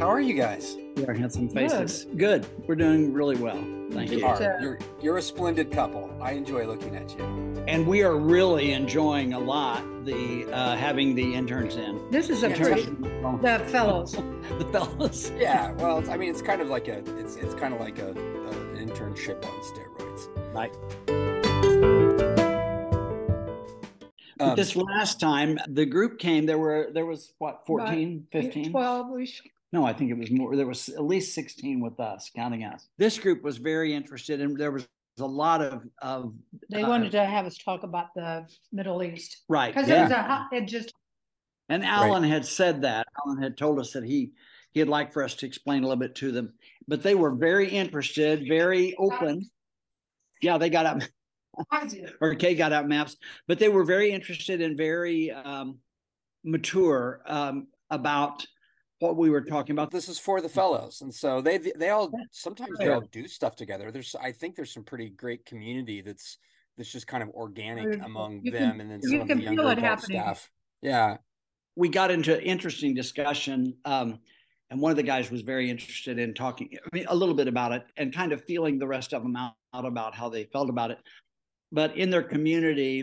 How are you guys? We are handsome faces. Good. We're doing really well. Thank you. You're a splendid couple. I enjoy looking at you. And we are really enjoying a lot the having the interns in. This is a treat. The fellows. The fellows. Yeah. Well, it's, I mean, it's kind of like an internship on steroids. Right. This last time the group came, there was what, 14, 15? 12-ish. No, I think it was more. There was at least 16 with us, counting us. This group was very interested, and there was a lot of they wanted to have us talk about the Middle East, right? Because And Alan had said that. Alan had told us that he'd like for us to explain a little bit to them, but they were very interested, very open. Yeah, they got up. Or Kay got out maps, but they were very interested and very mature about what we were talking about. This is for the fellows, and so they all do stuff together. I think there's some pretty great community that's just kind of organic among them, and then some of the younger adult staff. Yeah, we got into interesting discussion, and one of the guys was very interested in talking a little bit about it and kind of feeling the rest of them out about how they felt about it. But in their community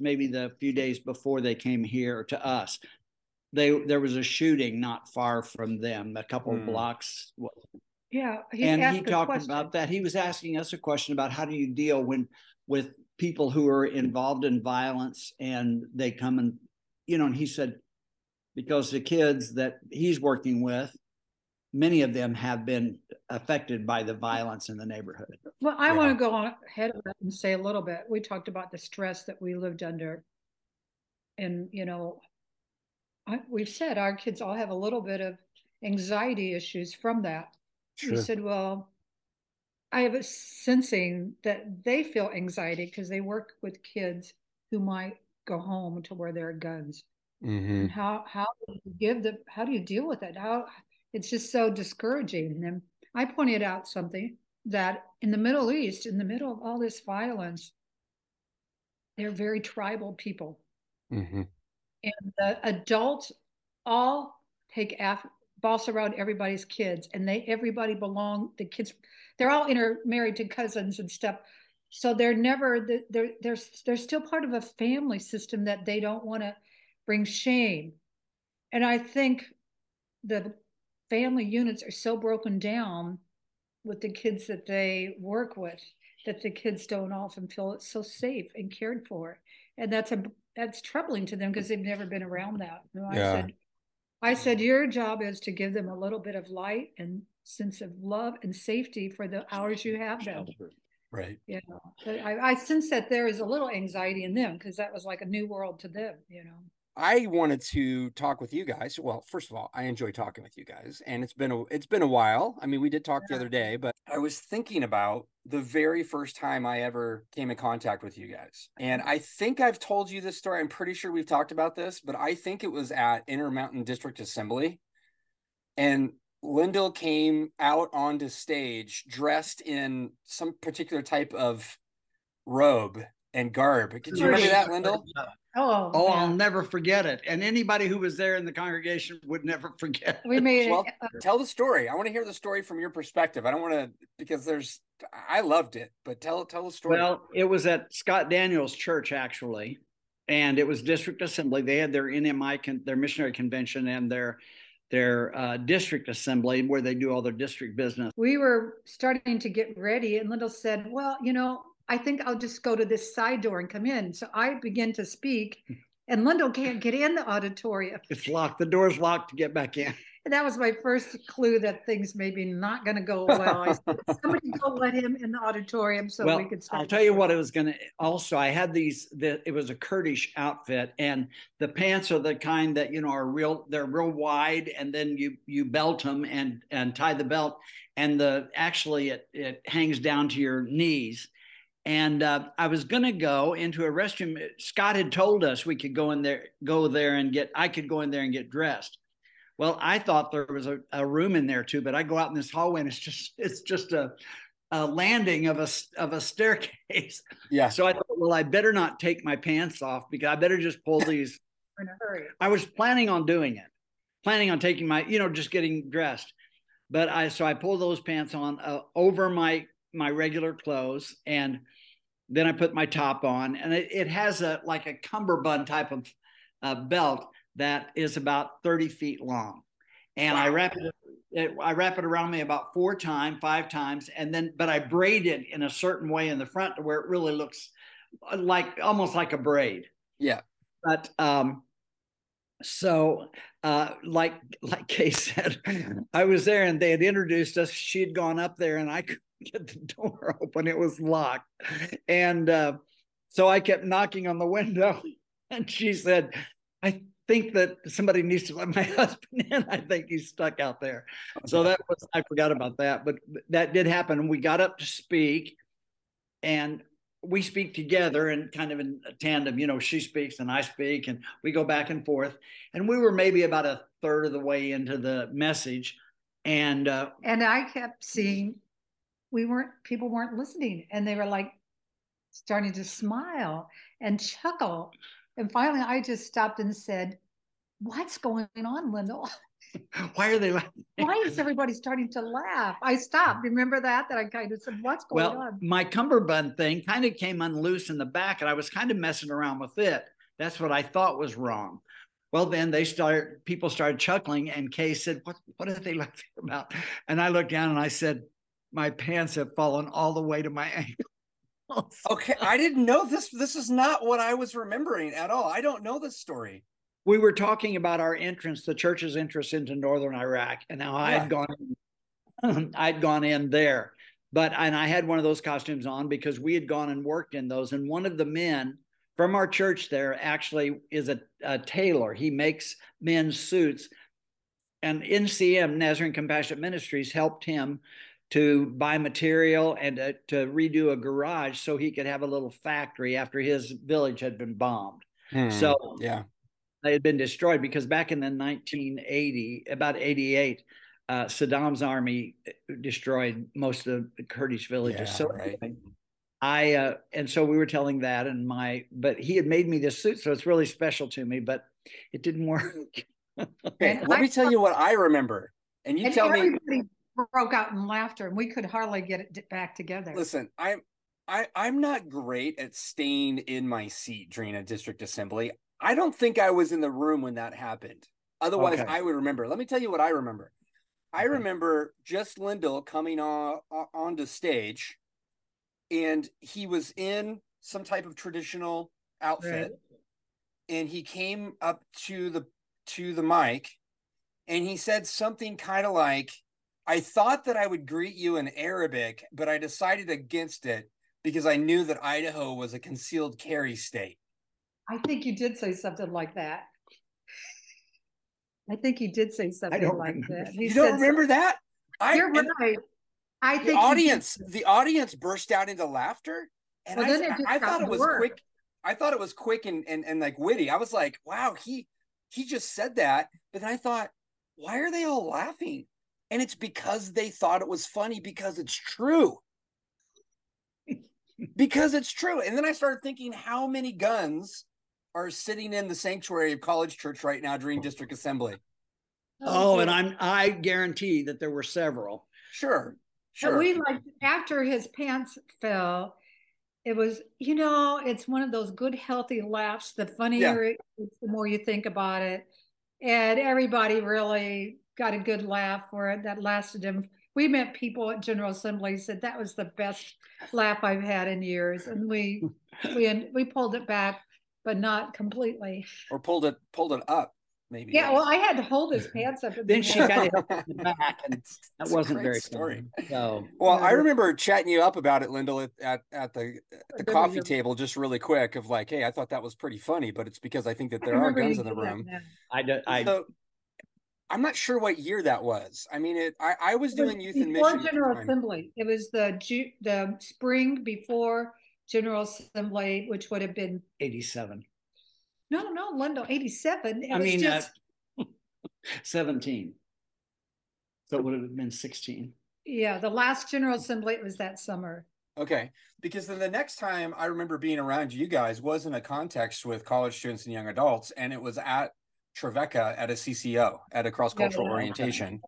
maybe the few days before they came here to us, there was a shooting not far from them, a couple of blocks. Yeah. He talked about that. He was asking us a question about how do you deal with people who are involved in violence and they come and, and he said, because the kids that he's working with, many of them have been affected by the violence in the neighborhood. Well, I want to go on ahead of that and say a little bit. We talked about the stress that we lived under. And, we've said our kids all have a little bit of anxiety issues from that. Sure. We said, well, I have a sensing that they feel anxiety because they work with kids who might go home to where there are guns. Mm-hmm. And how do you deal with it? It's just so discouraging. And I pointed out something that in the Middle East, in the middle of all this violence, they're very tribal people. Mm-hmm. And the adults all take boss around everybody's kids, and everybody belong, the kids, they're all intermarried to cousins and stuff. So they're still part of a family system that they don't want to bring shame. And I think the family units are so broken down with the kids that they work with that the kids don't often feel so safe and cared for, and that's troubling to them because they've never been around that. I said your job is to give them a little bit of light and sense of love and safety for the hours you have them. Right. Yeah, I sense that there is a little anxiety in them because that was like a new world to them. I wanted to talk with you guys. Well, first of all, I enjoy talking with you guys, and it's been a while. I mean, we did talk the other day, but I was thinking about the very first time I ever came in contact with you guys. And I think I've told you this story. I'm pretty sure we've talked about this, but I think it was at Intermountain District Assembly. And Lindell came out onto stage dressed in some particular type of robe and garb. Did you remember that, Lindell? Oh, I'll never forget it. And anybody who was there in the congregation would never forget. Tell the story. I want to hear the story from your perspective. I don't want to, because I loved it, but tell the story. Well, it was at Scott Daniels church, actually. And it was district assembly. They had their NMI, their missionary convention, and their district assembly where they do all their district business. We were starting to get ready, and Lindell said, well, I think I'll just go to this side door and come in. So I begin to speak, and Lindell can't get in the auditorium. It's locked. The door's locked to get back in. And that was my first clue that things maybe not going to go well. I said, somebody go let him in the auditorium so we could start. I'll tell you what it was going to also. I had it was a Kurdish outfit, and the pants are the kind that, they're real wide, and then you belt them and tie the belt. And it hangs down to your knees. And I was going to go into a restroom. Scott had told us we could I could go in there and get dressed. Well, I thought there was a room in there too, but I go out in this hallway, and it's just a landing of a staircase. Yeah. So I thought, well, I better not take my pants off because I better just pull these. I was planning on doing it. planning on taking my, you know, just getting dressed. But so I pulled those pants on over my regular clothes, and then I put my top on, and it has like a cummerbund type of belt that is about 30 feet long. And wow. I wrap it around me about 5 times. And then, but I braid it in a certain way in the front to where it really looks like almost like a braid. Yeah. But, like Kay said, I was there and they had introduced us. She had gone up there and I couldn't get the door open. It was locked. And so I kept knocking on the window, and she said, I think that somebody needs to let my husband in. I think he's stuck out there. Okay. So that was, I forgot about that, but that did happen. We got up to speak, and we speak together and kind of in a tandem, you know, she speaks and I speak, and we go back and forth. And we were maybe about 1/3 of the way into the message. And I kept seeing people weren't listening, and they were like starting to smile and chuckle. And finally, I just stopped and said, what's going on, Lindell? Why are they laughing? Why is everybody starting to laugh? I stopped. Remember that I kind of said, what's going on? My cummerbund thing kind of came unloose in the back, and I was kind of messing around with it. That's what I thought was wrong. Well, then people started chuckling, and Kay said, what are they laughing about? And I looked down and I said, my pants have fallen all the way to my ankle. Okay, I didn't know this. This is not what I was remembering at all. I don't know this story. We were talking about our entrance, the church's entrance into northern Iraq, and how I had gone in there. And I had one of those costumes on because we had gone and worked in those. And one of the men from our church there actually is a tailor. He makes men's suits. And NCM, Nazarene Compassionate Ministries, helped him to buy material and to redo a garage so he could have a little factory after his village had been bombed. So yeah, they had been destroyed, because back in the 1988, Saddam's army destroyed most of the Kurdish villages. Yeah, so right. And so we were telling that, and but he had made me this suit, so it's really special to me, but it didn't work. Okay, let me tell you what I remember, and you tell me. Broke out in laughter, and we could hardly get it back together. Listen, I'm not great at staying in my seat during a district assembly. I don't think I was in the room when that happened. Otherwise, okay, I would remember. Let me tell you what I remember. Okay. I remember just Lindell coming onto stage, and he was in some type of traditional outfit, right, and he came up to the mic, and he said something kind of like, I thought that I would greet you in Arabic, but I decided against it because I knew that Idaho was a concealed carry state. I think you did say something like that. I don't remember that. You don't remember something. That? You're right. I think the audience burst out into laughter, and I thought it was quick. I thought it was quick and like witty. I was like, wow, he just said that. But then I thought, why are they all laughing? And it's because they thought it was funny, because it's true. And then I started thinking, how many guns are sitting in the sanctuary of College Church right now during district assembly? Oh, and I guarantee that there were several. Sure. And after his pants fell, it was, you know, it's one of those good, healthy laughs. The funnier it is, the more you think about it. And everybody really got a good laugh for it. That lasted him. We met people at General Assembly said that was the best laugh I've had in years, and we pulled it back, but not completely. Or pulled it up, maybe. Yeah, well, I had to hold his pants up. Then she kind of held it back, and that wasn't very story. So, well, I remember chatting you up about it, Lindell, at the coffee table, just really quick, of like, hey, I thought that was pretty funny, but it's because I think that there are guns in the room. I'm not sure what year that was. I mean, I was doing Youth in Mission. Before General Assembly. It was the spring before General Assembly, which would have been 87. No, Lindell, 87. I mean, 17. So it would have been 16. Yeah, the last General Assembly, it was that summer. Okay, because then the next time I remember being around you guys was in a context with college students and young adults, and it was at Treveca at a CCO, at a cross-cultural orientation.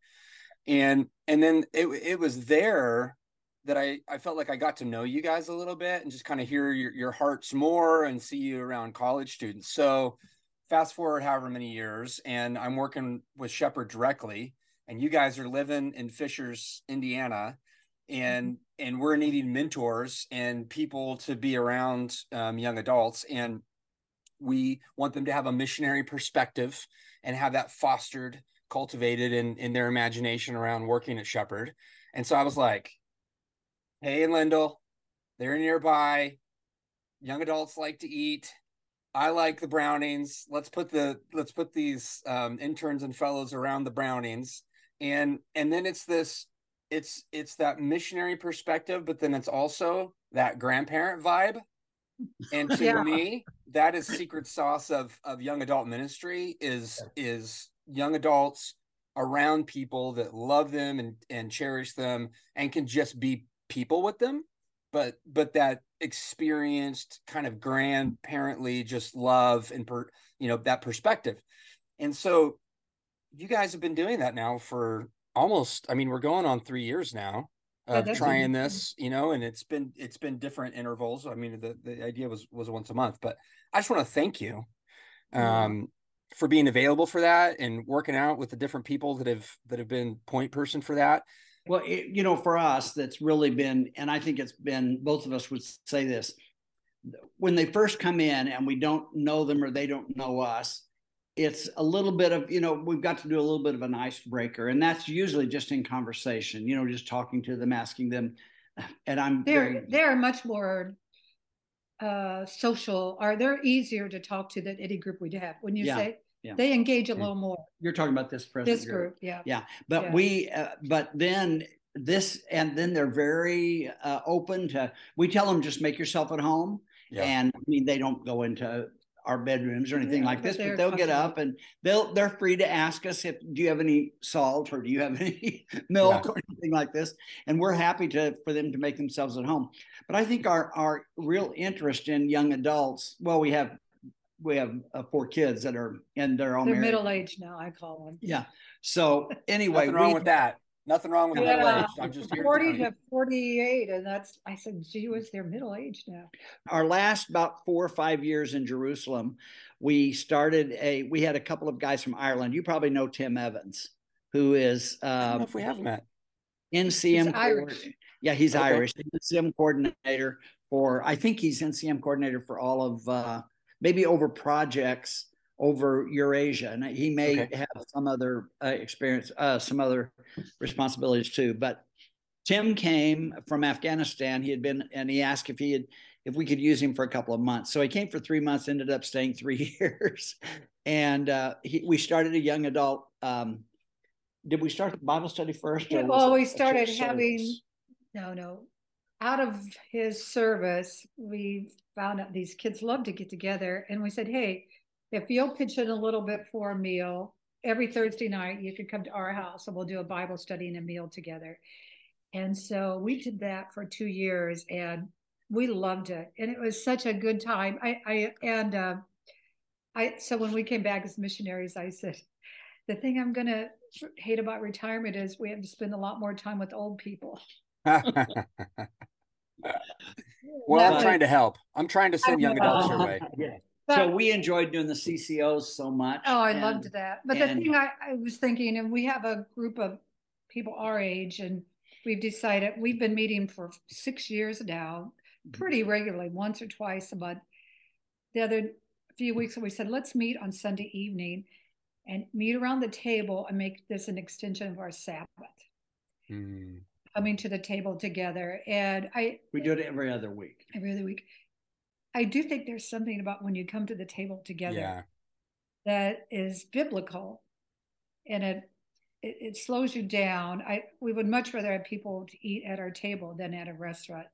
And then it was there that I felt like I got to know you guys a little bit and just kind of hear your hearts more and see you around college students. So fast forward however many years, and I'm working with Shepherd directly, and you guys are living in Fishers, Indiana, and we're needing mentors and people to be around young adults, and we want them to have a missionary perspective and have that fostered, cultivated in their imagination around working at Shepherd. And so I was like, hey, Lindell, they're nearby. Young adults like to eat. I like the Brownings. Let's put these interns and fellows around the Brownings. And then it's that missionary perspective, but then it's also that grandparent vibe. And to me, that is secret sauce of young adult ministry is young adults around people that love them and cherish them and can just be people with them. But that experienced kind of grandparently just love and, that perspective. And so you guys have been doing that now for we're going on 3 years now of trying this, and it's been different intervals. I mean, the idea was once a month, but I just want to thank you for being available for that and working out with the different people that have been point person for that. Well, for us, that's really been, and I think it's been, both of us would say this, when they first come in and we don't know them or they don't know us, it's a little bit of, we've got to do a little bit of an icebreaker. And that's usually just in conversation, just talking to them, asking them. And they're much more social, or they're easier to talk to than any group we'd have. Wouldn't you say? Yeah. They engage a little more. You're talking about this group. Yeah. But then they're very open to, we tell them, just make yourself at home. Yeah. And I mean, they don't go into our bedrooms or anything like this, but they'll get up and they're free to ask us if, do you have any salt or do you have any milk or anything like this? And we're happy for them to make themselves at home. But I think our real interest in young adults, well, we have four kids that are, and they're all married. They're middle-aged now, I call them. Yeah. So anyway. Nothing wrong with that. Nothing wrong with middle-aged. I'm just 40 to 48, and that's, I said, gee whiz, they're middle-aged now. Our last about 4 or 5 years in Jerusalem, we had a couple of guys from Ireland. You probably know Tim Evans, who is. I don't know if we have met. NCM. He's Irish. Yeah, he's Irish. NCM coordinator for, I think he's NCM coordinator for all of, maybe over projects over Eurasia. And he may have some other experience, some other responsibilities too. But Tim came from Afghanistan. He had been, and he asked if we could use him for a couple of months. So he came for 3 months, ended up staying 3 years. And we started a young adult. Did we start the Bible study first? Yeah, well, we started having, out of his service, we found out these kids love to get together. And we said, hey, if you'll pitch in a little bit for a meal, every Thursday night, you can come to our house and we'll do a Bible study and a meal together. And so we did that for 2 years and we loved it. And it was such a good time. So when we came back as missionaries, I said, the thing I'm going to hate about retirement is we have to spend a lot more time with old people. Well, I'm trying to help. I'm trying to send young adults your way. Yeah. So we enjoyed doing the CCOs so much. Oh, I loved that. But the thing I was thinking, and we have a group of people our age, and we've decided we've been meeting for 6 years now, pretty regularly, once or twice a month. The other few weeks, we said, let's meet on Sunday evening and meet around the table and make this an extension of our Sabbath. Mm. Coming to the table together, and we do it every other week. Every other week. I do think there's something about when you come to the table together that is biblical, and it slows you down. We would much rather have people to eat at our table than at a restaurant.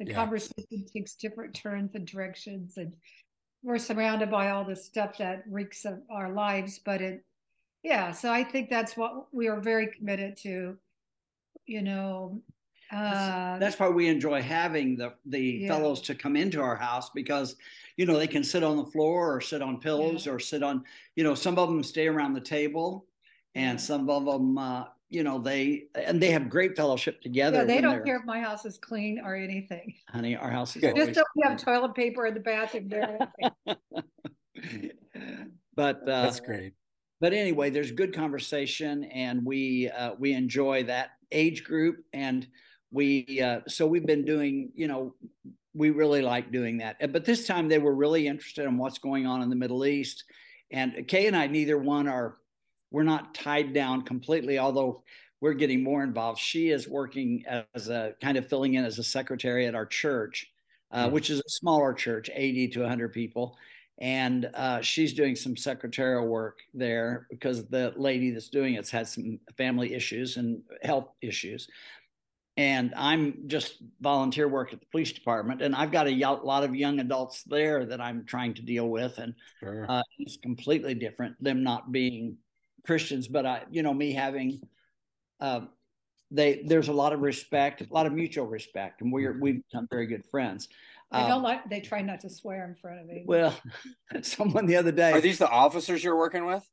The conversation takes different turns and directions, and we're surrounded by all the stuff that reeks of our lives. But so I think that's what we are very committed to. That's why we enjoy having the fellows to come into our house, because, you know, they can sit on the floor or sit on pillows or sit on, you know, some of them stay around the table, and some of them, you know, they have great fellowship together. Yeah, they don't care if my house is clean or anything. Honey, our house is just don't clean. Have toilet paper in the bathroom there. But that's great. But anyway, there's good conversation, and we enjoy that age group, and we so we've been doing, you know, we really like doing that. But this time they were really interested in what's going on in the Middle East. And Kay and I, neither one are, we're not tied down completely, although we're getting more involved. She is working as a kind of filling in as a secretary at our church, which is a smaller church, 80 to 100 people. And she's doing some secretarial work there because the lady that's doing it's had some family issues and health issues. And I'm just volunteer work at the police department, and I've got a lot of young adults there that I'm trying to deal with, and it's completely different, them not being Christians, but I, you know, me having, there's a lot of respect, a lot of mutual respect, and we've become very good friends. They don't like, they try not to swear in front of me. Well, someone the other day. Are these the officers you're working with?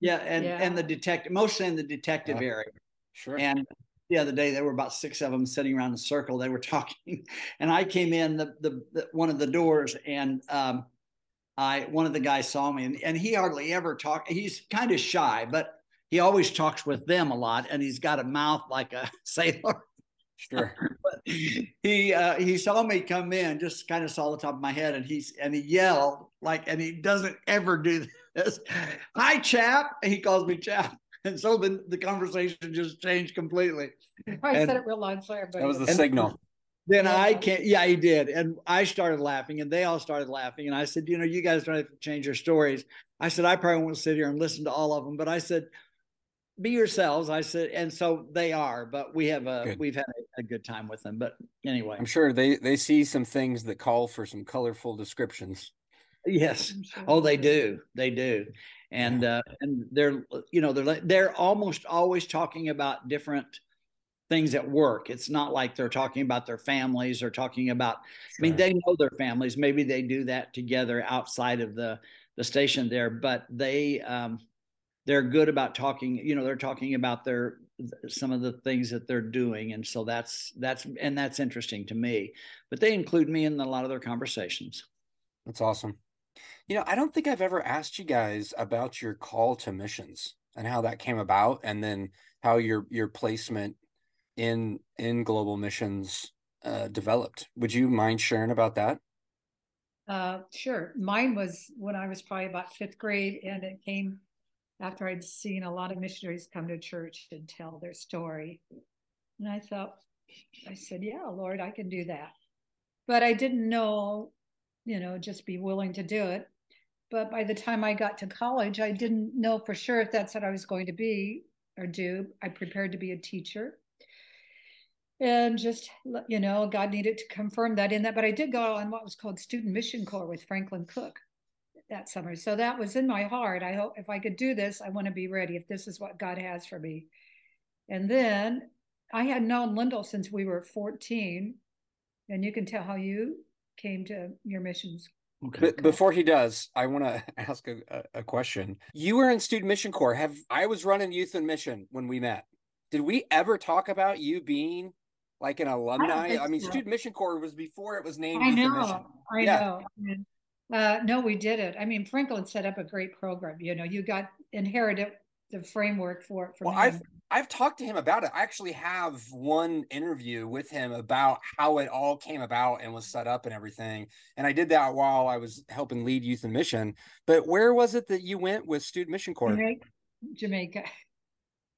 Yeah, and the detective, mostly in the detective area. Sure. And the other day, there were about six of them sitting around in a circle. They were talking, and I came in the one of the doors, and one of the guys saw me, and he hardly ever talks. He's kind of shy, but he always talks with them a lot, and he's got a mouth like a sailor. Sure. But he saw me come in, just kind of saw the top of my head, and he yelled like, and he doesn't ever do this. Hi, chap. He calls me chap. And so then the conversation just changed completely. I said it real loud, sorry. That was the signal. Then I can't. Yeah, he did. And I started laughing, and they all started laughing. And I said, you know, you guys don't have to change your stories. I said, I probably won't sit here and listen to all of them. But I said, be yourselves. I said, and so they are. But we have we've had a good time with them. But anyway, I'm sure they see some things that call for some colorful descriptions. Yes. Oh, they do. They do. And they're, you know, they're almost always talking about different things at work. It's not like they're talking about their families or talking about, I mean, they know their families. Maybe they do that together outside of the station there, but they're good about talking, you know, they're talking about some of the things that they're doing. And so that's interesting to me, but they include me in a lot of their conversations. That's awesome. You know, I don't think I've ever asked you guys about your call to missions and how that came about, and then how your placement in global missions developed. Would you mind sharing about that? Sure. Mine was when I was probably about fifth grade, and it came after I'd seen a lot of missionaries come to church and tell their story. And I said, yeah, Lord, I can do that. But I didn't know, you know, just be willing to do it. But by the time I got to college, I didn't know for sure if that's what I was going to be or do. I prepared to be a teacher. And just, you know, God needed to confirm that in that. But I did go on what was called Student Mission Corps with Franklin Cook that summer. So that was in my heart. I hope if I could do this, I want to be ready if this is what God has for me. And then I had known Lindell since we were 14. And you can tell how you came to your missions. Okay. Before he does, I want to ask a question. You were in Student Mission Corps. I was running Youth in Mission when we met. Did we ever talk about you being like an alumni? I mean, Student Mission Corps was before it was named. I know. No, we didn't. I mean, Franklin set up a great program. You know, you got inherited the framework for it. I've talked to him about it. I actually have one interview with him about how it all came about and was set up and everything. And I did that while I was helping lead Youth in Mission. But where was it that you went with Student Mission Corps? Jamaica.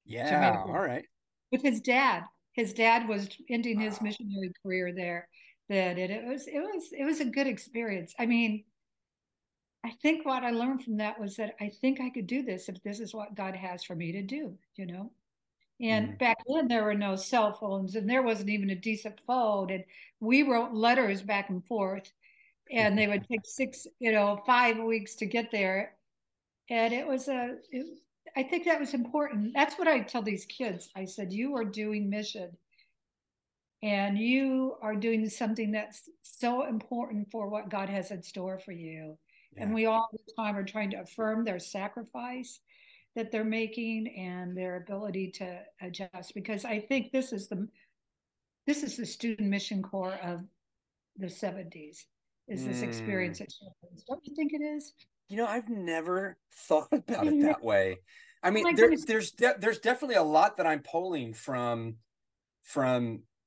Yeah. Jamaica. All right. With his dad. His dad was ending his missionary career there. Then it was a good experience. I mean, I think what I learned from that was that I think I could do this if this is what God has for me to do, you know? And back then there were no cell phones, and there wasn't even a decent phone. And we wrote letters back and forth, and they would take 5 weeks to get there. And I think that was important. That's what I tell these kids. I said, you are doing mission. And you are doing something that's so important for what God has in store for you. Yeah. And we all the time are trying to affirm their sacrifice that they're making and their ability to adjust, because I think this is the Student Mission Corps of the 70s, is this experience at Shepherd's. Don't you think it is? You know, I've never thought about it that way. I mean, there's definitely a lot that I'm polling from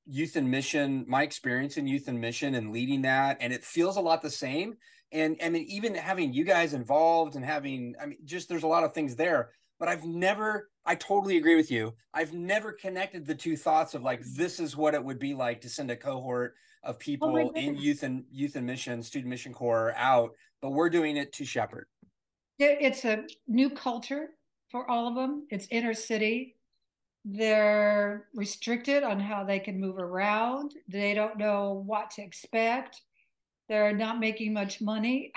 Youth in Mission, my experience in Youth in Mission and leading that, and it feels a lot the same. And I mean, even having you guys involved and having, I mean, just there's a lot of things there, but I totally agree with you. I've never connected the two thoughts of like, this is what it would be like to send a cohort of people in Youth in Mission, Student Mission Corps out, but we're doing it to Shepherd. It's a new culture for all of them. It's inner city. They're restricted on how they can move around. They don't know what to expect. They're not making much money.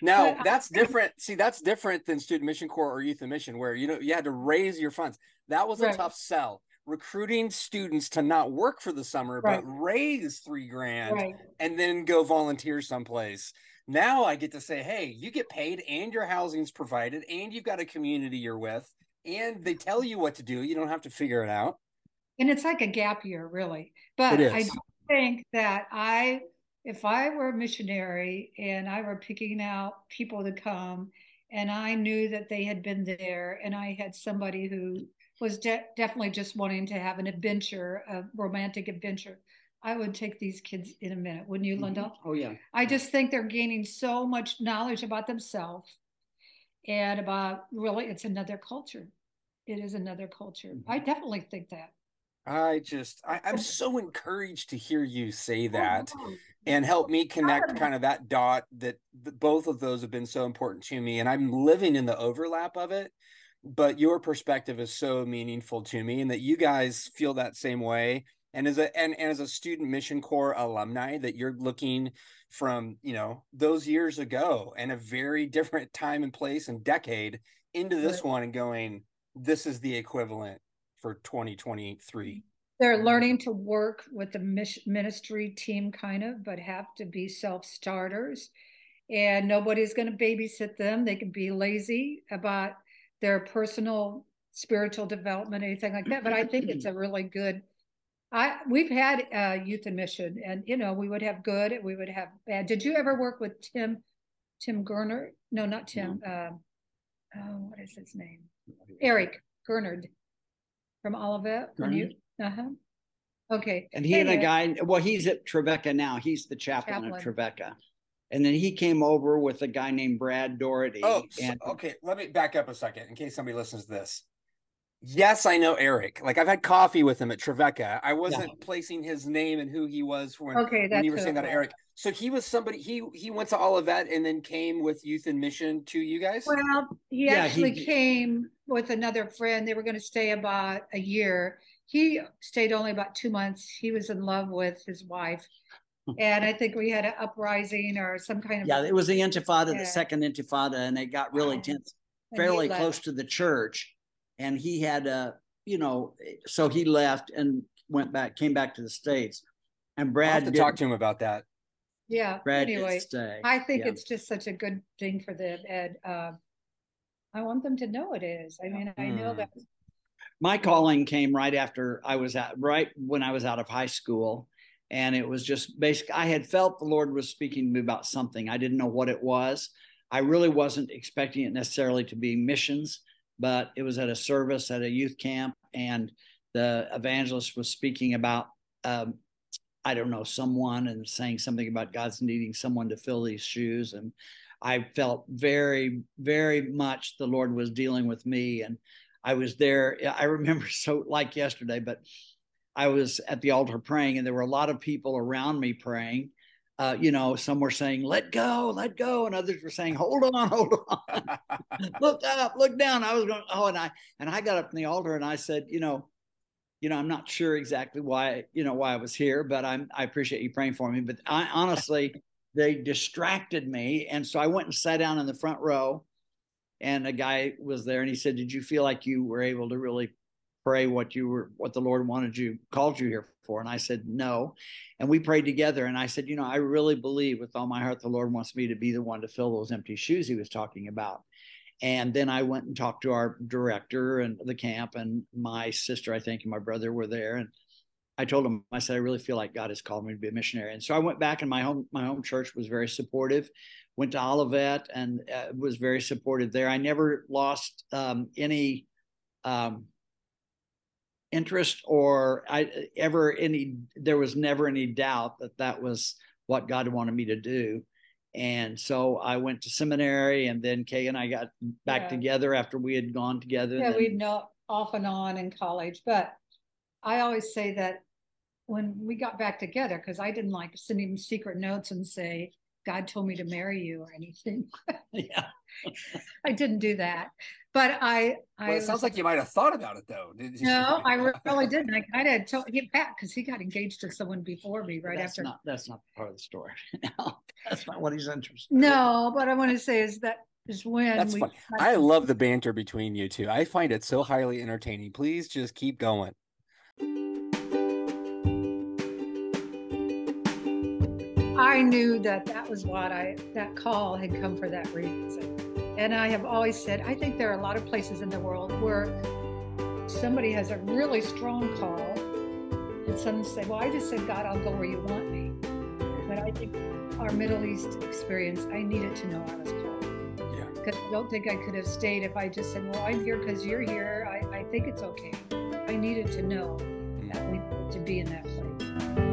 Now, that's different. See, that's different than Student Mission Corps or Youth in Mission, where you had to raise your funds. That was a tough sell. Recruiting students to not work for the summer, but raise $3,000 and then go volunteer someplace. Now I get to say, hey, you get paid and your housing's provided and you've got a community you're with. And they tell you what to do. You don't have to figure it out. And it's like a gap year, really. But I do think that if I were a missionary and I were picking out people to come and I knew that they had been there and I had somebody who was definitely just wanting to have an adventure, a romantic adventure, I would take these kids in a minute. Wouldn't you, Linda? Oh, yeah. I just think they're gaining so much knowledge about themselves and about really it's another culture. It is another culture. I definitely think that. I'm so encouraged to hear you say that and help me connect kind of that dot that both of those have been so important to me. And I'm living in the overlap of it, but your perspective is so meaningful to me and that you guys feel that same way. And as a Student Mission Corps alumni that you're looking from, those years ago and a very different time and place and decade into this one and going, this is the equivalent for 2023. They're learning to work with the ministry team kind of, but have to be self-starters and nobody's going to babysit them. They can be lazy about their personal spiritual development, anything like that. But I think it's a really good, we've had Youth in Mission and, we would have good and we would have bad. Did you ever work with Tim Gernard? No, not Tim. What is his name? Eric Gernard from Olivet. Okay. And and a guy, well, he's at Treveca now. He's the chaplain of Treveca. And then he came over with a guy named Brad Doherty. Okay. Let me back up a second in case somebody listens to this. Yes, I know Eric. Like I've had coffee with him at Treveca. I wasn't placing his name and who he was when you were saying that, Eric. So he was somebody. He went to Olivet and then came with Youth in Mission to you guys. Well, he actually came with another friend. They were going to stay about a year. He stayed only about 2 months. He was in love with his wife, and I think we had an uprising or some kind of It was the Intifada, the second Intifada, and it got really tense, fairly close to the church. And he had so he left and came back to the States. And Brad I'll have to talk to him about that. Yeah. Brad anyway, stay. I think it's just such a good thing for them, and I want them to know it is. I mean, I know that. My calling came right after I was out of high school, and it was just basically I had felt the Lord was speaking to me about something. I didn't know what it was. I really wasn't expecting it necessarily to be missions. But it was at a service at a youth camp, and the evangelist was speaking about, someone and saying something about God's needing someone to fill these shoes. And I felt very, very much the Lord was dealing with me. And I was there. I remember so like yesterday, but I was at the altar praying, and there were a lot of people around me praying. Some were saying, let go. And others were saying, hold on, look up, look down. I was going, and I got up from the altar and I said, I'm not sure exactly why I was here, but I appreciate you praying for me. But I honestly, they distracted me. And so I went and sat down in the front row, and a guy was there and he said, did you feel like you were able to really pray what the Lord called you here for? And I said, no. And we prayed together. And I said, I really believe with all my heart, the Lord wants me to be the one to fill those empty shoes he was talking about. And then I went and talked to our director and the camp, and my sister, I think, and my brother were there. And I told him, I said, I really feel like God has called me to be a missionary. And so I went back, and my home church was very supportive. Went to Olivet and was very supportive there. I never lost any interest, or there was never any doubt that that was what God wanted me to do. And so I went to seminary, and then Kay and I got back together after we had gone together. Yeah, we'd know off and on in college. But I always say that when we got back together, because I didn't like sending secret notes and say, God told me to marry you or anything. Yeah. I didn't do that. But well, it sounds like you might have thought about it, though. No, I really didn't. I kind of told him back because he got engaged to someone before me after. That's not part of the story. No, that's not what he's interested in. No, but I want to say is that is when that's fun. I love the banter between you two. I find it so highly entertaining. Please just keep going. I knew that was what that call had come for that reason. And I have always said, I think there are a lot of places in the world where somebody has a really strong call and some say, well, I just said, God, I'll go where you want me. But I think our Middle East experience, I needed to know I was called. Yeah. Because I don't think I could have stayed if I just said, well, I'm here because you're here. I think it's okay. I needed to know that we needed to be in that place.